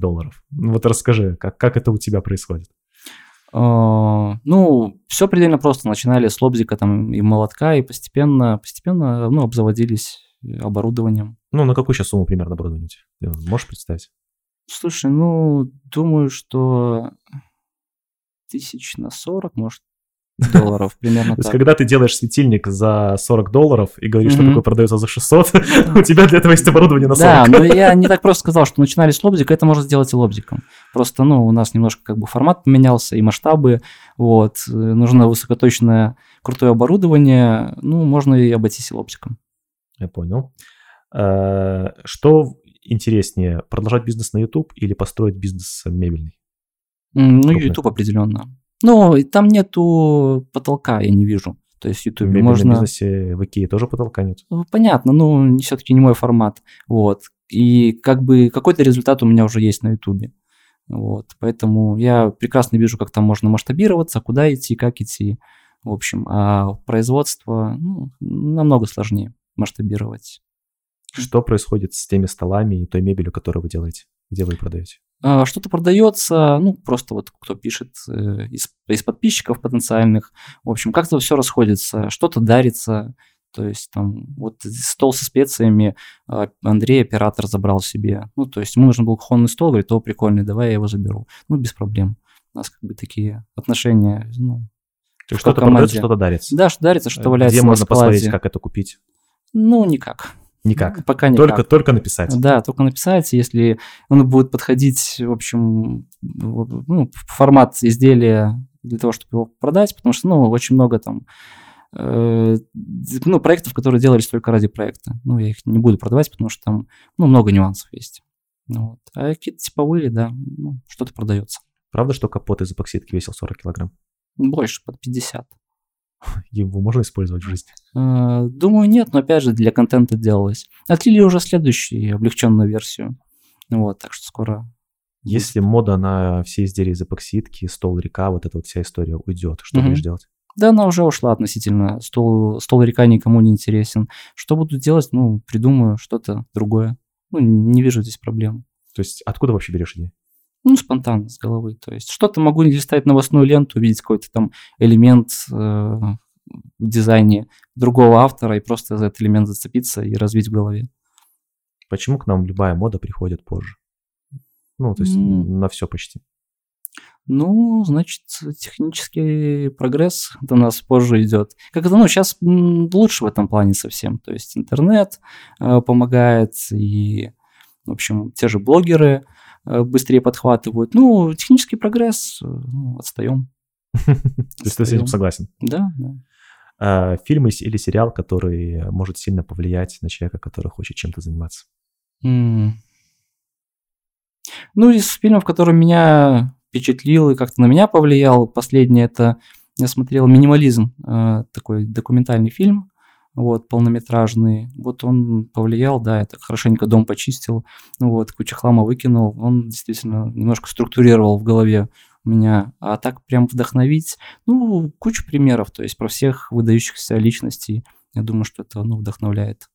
Вот расскажи, как это у тебя происходит? Все предельно просто. Начинали с лобзика там и молотка, и постепенно, обзаводились оборудованием. На какую сейчас сумму примерно оборудование? Можешь представить? Слушай, думаю, что 40 тысяч, может, долларов, примерно. То есть, когда ты делаешь светильник за $40 и говоришь, что такое продается за 600, у тебя для этого есть оборудование на 40. Да, но я не так просто сказал, что начинали с лобзика, это можно сделать и лобзиком. Просто, у нас немножко формат поменялся и масштабы, вот, нужно высокоточное крутое оборудование, можно и обойтись и лобзиком. Я понял. Что интереснее, продолжать бизнес на YouTube или построить бизнес мебельный? YouTube определенно. Там нету потолка, я не вижу. То есть в Ютубе можно... В бизнесе в Икее тоже потолка нет. Понятно, все-таки не мой формат. Вот. И какой-то результат у меня уже есть на Ютубе. Вот. Поэтому я прекрасно вижу, как там можно масштабироваться, куда идти, как идти. В общем, а производство намного сложнее масштабировать. Что происходит с теми столами и той мебелью, которую вы делаете? Где вы продаете? Что-то продается, просто вот кто пишет из подписчиков потенциальных, в общем, как-то все расходится, что-то дарится, то есть там вот стол со специями Андрей, оператор, забрал себе, то есть ему нужен был кухонный стол, говорит, о, прикольный, давай я его заберу, без проблем, у нас такие отношения, То есть что-то продается, что-то дарится? Да, что дарится, что валяется на складе. Где можно посмотреть, как это купить? Никак. Никак. Пока никак. Только написать. Да, только написать. Если он будет подходить, в общем, формат изделия для того, чтобы его продать, потому что, очень много там, проектов, которые делались только ради проекта. Я их не буду продавать, потому что там, много нюансов есть. Вот. А какие-то типовые, да, что-то продается. Правда, что капот из эпоксидки весил 40 килограмм? Больше, под 50. Его можно использовать в жизни? Думаю, нет, но опять же для контента делалось. Отлили уже следующую облегченную версию. Так что скоро... Если мода на все изделия из эпоксидки, стол, река, вот эта вот вся история уйдет, что будешь делать? Да, она уже ушла относительно. Стол, река никому не интересен. Что буду делать? Придумаю что-то другое. Не вижу здесь проблем. То есть откуда вообще берешь идеи? Ну, спонтанно, с головы. То есть что-то могу листать новостную ленту, увидеть какой-то там элемент в дизайне другого автора и просто за этот элемент зацепиться и развить в голове. Почему к нам любая мода приходит позже? Ну, то есть на все почти. Ну, значит, технический прогресс до нас позже идет. Как-то, ну, сейчас лучше в этом плане совсем. То есть интернет помогает, и, в общем, те же блогеры быстрее подхватывают. Ну, технический прогресс, ну, отстаем. То есть ты с этим согласен? Да, да. Фильм или сериал, который может сильно повлиять на человека, который хочет чем-то заниматься? Ну, из фильмов, который меня впечатлил и как-то на меня повлиял, последнее это я смотрел «Минимализм», такой документальный фильм, вот, полнометражный. Вот он повлиял, да, я так хорошенько дом почистил, вот, кучу хлама выкинул. Он действительно немножко структурировал в голове у меня. А так прям вдохновить, ну, кучу примеров, то есть про всех выдающихся личностей. Я думаю, что это, ну, вдохновляет.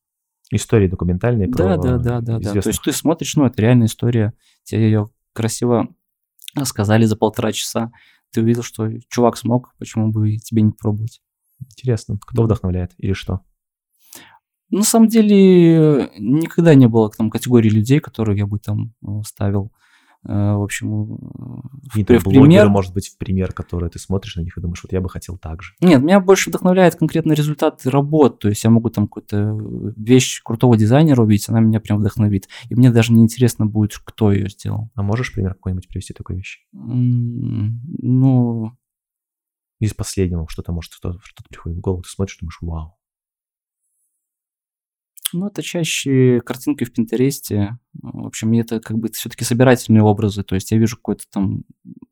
Истории документальные? Да, да, да, да, да. То есть ты смотришь, ну, это реальная история, тебе ее красиво рассказали за полтора часа, ты увидел, что чувак смог, почему бы тебе не пробовать. Интересно, кто вдохновляет или что? На самом деле никогда не было там категории людей, которые я бы там ставил, в общем, в пример. Блогеры, может быть, в пример, которые ты смотришь на них и думаешь, вот я бы хотел так же. Нет, меня больше вдохновляет конкретно результат работ, то есть я могу там какую-то вещь крутого дизайнера увидеть, она меня прям вдохновит, и мне даже не интересно будет, кто ее сделал. А можешь пример какой-нибудь привести такой вещи? Ну... Из последнего что-то, может, что-то приходит в голову, ты смотришь, думаешь, вау. Ну, это чаще картинки в Пинтересте. В общем, это как бы все-таки собирательные образы. То есть я вижу какой-то там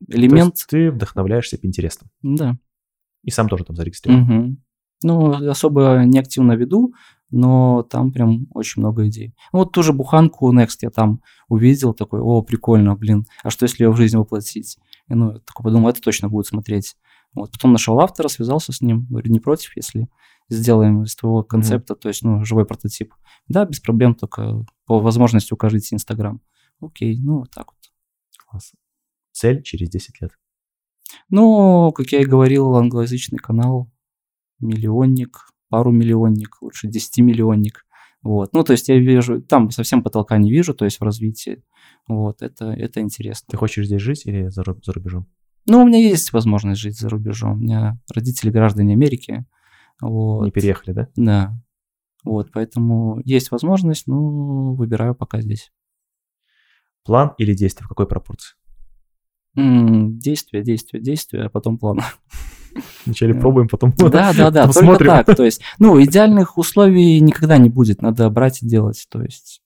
элемент. То есть ты вдохновляешься Пинтерестом? Да. И сам тоже там зарегистрирован? Угу. Ну, особо не активно веду, но там прям очень много идей. Вот ту же буханку Next я там увидел, такой, о, прикольно, блин, а что если ее в жизнь воплотить? И, ну, я такой подумал, это точно будут смотреть. Вот, потом нашел автора, связался с ним, говорю, не против, если сделаем из твоего концепта, то есть, ну, живой прототип. Да, без проблем, только по возможности укажите Инстаграм. Окей, ну, вот так вот. Класс. Цель через 10 лет? Ну, как я и говорил, англоязычный канал, миллионник, пару миллионник, лучше 10-миллионник. Вот. Ну, то есть я вижу, там совсем потолка не вижу, то есть в развитии. Вот, это интересно. Ты хочешь здесь жить или за рубежом? Ну, у меня есть возможность жить за рубежом. У меня родители граждане Америки. Вот. Не переехали, да? Да. Вот, поэтому есть возможность, но выбираю пока здесь. План или действие? В какой пропорции? Действие, а потом план. Вначале пробуем, потом смотрим. Да, только так. То есть, ну, идеальных условий никогда не будет. Надо брать и делать. То есть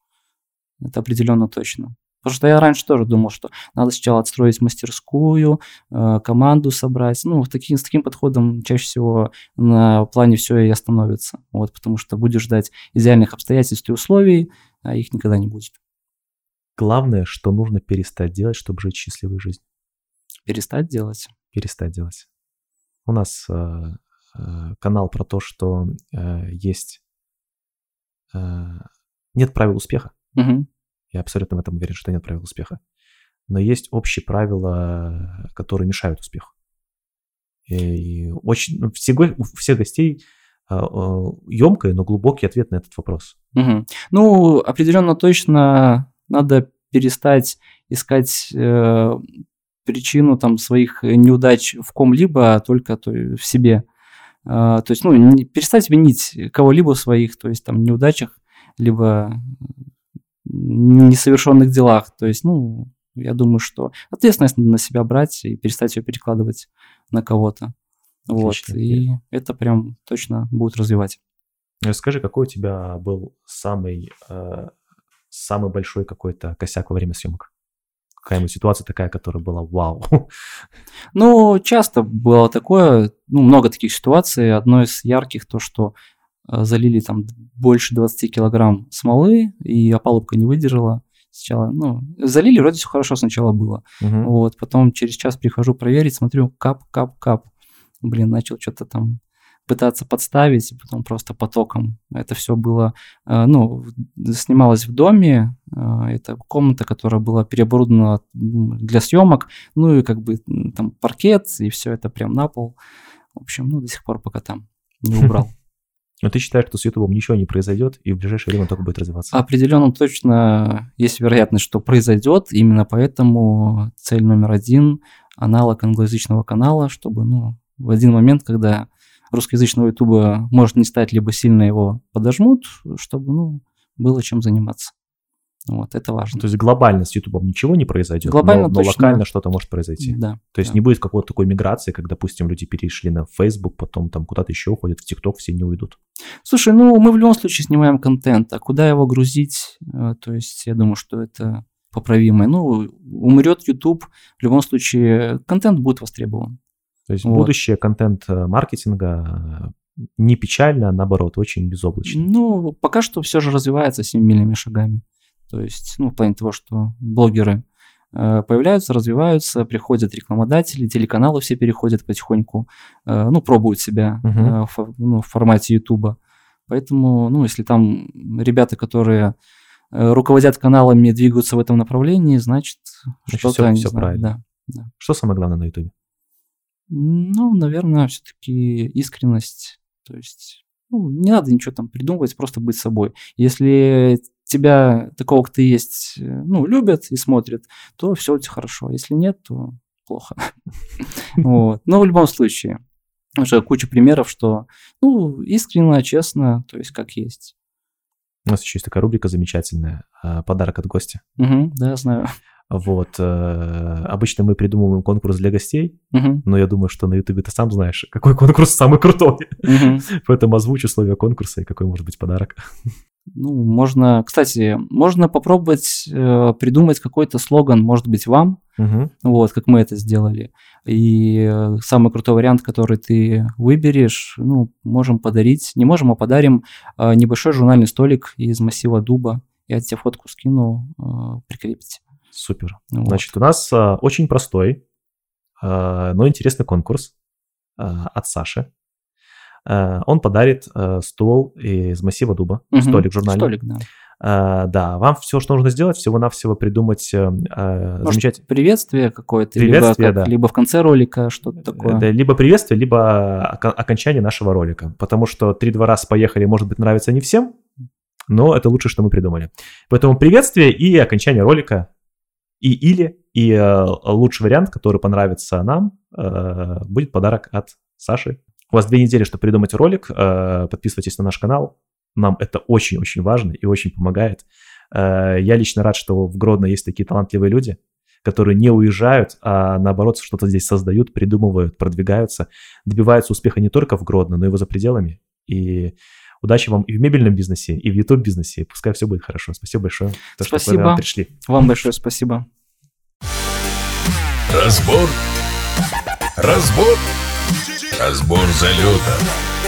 это определенно точно. Потому что я раньше тоже думал, что надо сначала отстроить мастерскую, команду собрать. Ну, с таким подходом чаще всего на плане все и остановится. Вот, потому что будешь ждать идеальных обстоятельств и условий, а их никогда не будет. Главное, что нужно перестать делать, чтобы жить счастливой жизнью. Перестать делать. У нас канал про то, что нет правил успеха. Угу. Я абсолютно в этом уверен, что нет правил успеха. Но есть общие правила, которые мешают успеху. И очень, ну, у всех гостей емкий, но глубокий ответ на этот вопрос. Угу. Ну, определенно точно надо перестать искать причину там, своих неудач в ком-либо, а только в себе. То есть, ну, перестать винить кого-либо в своих, то есть, там, неудачах, либо... несовершенных делах. То есть, ну, я думаю, что ответственность надо на себя брать и перестать ее перекладывать на кого-то. Отлично. Вот. И это прям точно будет развивать. Скажи, какой у тебя был самый большой какой-то косяк во время съемок? Какая-нибудь ситуация такая, которая была вау? Ну, часто было такое, ну, много таких ситуаций. Одно из ярких то, что залили там больше 20 килограмм смолы, и опалубка не выдержала. Сначала, ну, залили, вроде все хорошо сначала было. Угу. Вот, потом через час прихожу проверить, смотрю, кап. Блин, начал что-то там пытаться подставить, и потом просто потоком. Это все было, ну, снималось в доме, Это комната, которая была переоборудована для съемок, ну и как бы там паркет, и все это прям на пол. В общем, ну до сих пор пока там не убрал. Но ты считаешь, что с Ютубом ничего не произойдет, и в ближайшее время только будет развиваться? Определенно точно есть вероятность, что произойдет. Именно поэтому цель номер один – аналог англоязычного канала, чтобы в один момент, когда русскоязычного Ютуба может не стать, либо сильно его подожмут, чтобы было чем заниматься. Вот, это важно. То есть глобально с Ютубом ничего не произойдет, глобально, но локально что-то может произойти. Да, то есть не будет какой-то такой миграции, как, допустим, люди перешли на Facebook, потом там куда-то еще уходят, в ТикТок, все не уйдут. Слушай, мы в любом случае снимаем контент, а куда его грузить? То есть я думаю, что это поправимое. Умрет YouTube, в любом случае контент будет востребован. То есть будущее контент-маркетинга не печально, а наоборот, очень безоблачно. Пока что все же развивается семимильными шагами. То есть, в плане того, что блогеры появляются, развиваются, приходят рекламодатели, телеканалы все переходят потихоньку, пробуют себя в формате Ютуба. Поэтому, если там ребята, которые руководят каналами, двигаются в этом направлении, значит что-то они знают. Да. Что самое главное на Ютубе? Наверное, все-таки искренность. То есть, не надо ничего там придумывать, просто быть собой. Если тебя такого, как ты есть, любят и смотрят, то все у тебя хорошо. Если нет, то плохо. Но в любом случае, уже куча примеров, что искренне, честно, то есть как есть. У нас еще есть такая рубрика замечательная, подарок от гостя. Да, знаю. Вот. Обычно мы придумываем конкурс для гостей, но я думаю, что на Ютубе ты сам знаешь, какой конкурс самый крутой. Поэтому озвучь условия конкурса и какой может быть подарок. Можно попробовать придумать какой-то слоган, может быть, вам, как мы это сделали. И самый крутой вариант, который ты выберешь, можем подарить, не можем, а подарим небольшой журнальный столик из массива дуба. Я тебе фотку скину, прикрепить. Супер. Значит, у нас очень простой, но интересный конкурс от Саши. Он подарит стол из массива дуба, столик журнальный. Столик, да. Да, вам все, что нужно сделать, всего-навсего придумать замечательное приветствие какое-то, либо в конце ролика что-то такое. Да, либо приветствие, либо окончание нашего ролика. Потому что 3-2 раз поехали, может быть, нравится не всем, но это лучше, что мы придумали. Поэтому приветствие и окончание ролика. И лучший вариант, который понравится нам, будет подарок от Саши. У вас 2 недели, чтобы придумать ролик. Подписывайтесь на наш канал. Нам это очень-очень важно и очень помогает. Я лично рад, что в Гродно есть такие талантливые люди, которые не уезжают, а наоборот что-то здесь создают, придумывают, продвигаются, добиваются успеха не только в Гродно, но и за пределами. И удачи вам и в мебельном бизнесе, и в YouTube-бизнесе. Пускай все будет хорошо. Спасибо большое, что вы к нам пришли. Вам большое спасибо. Разбор залетов.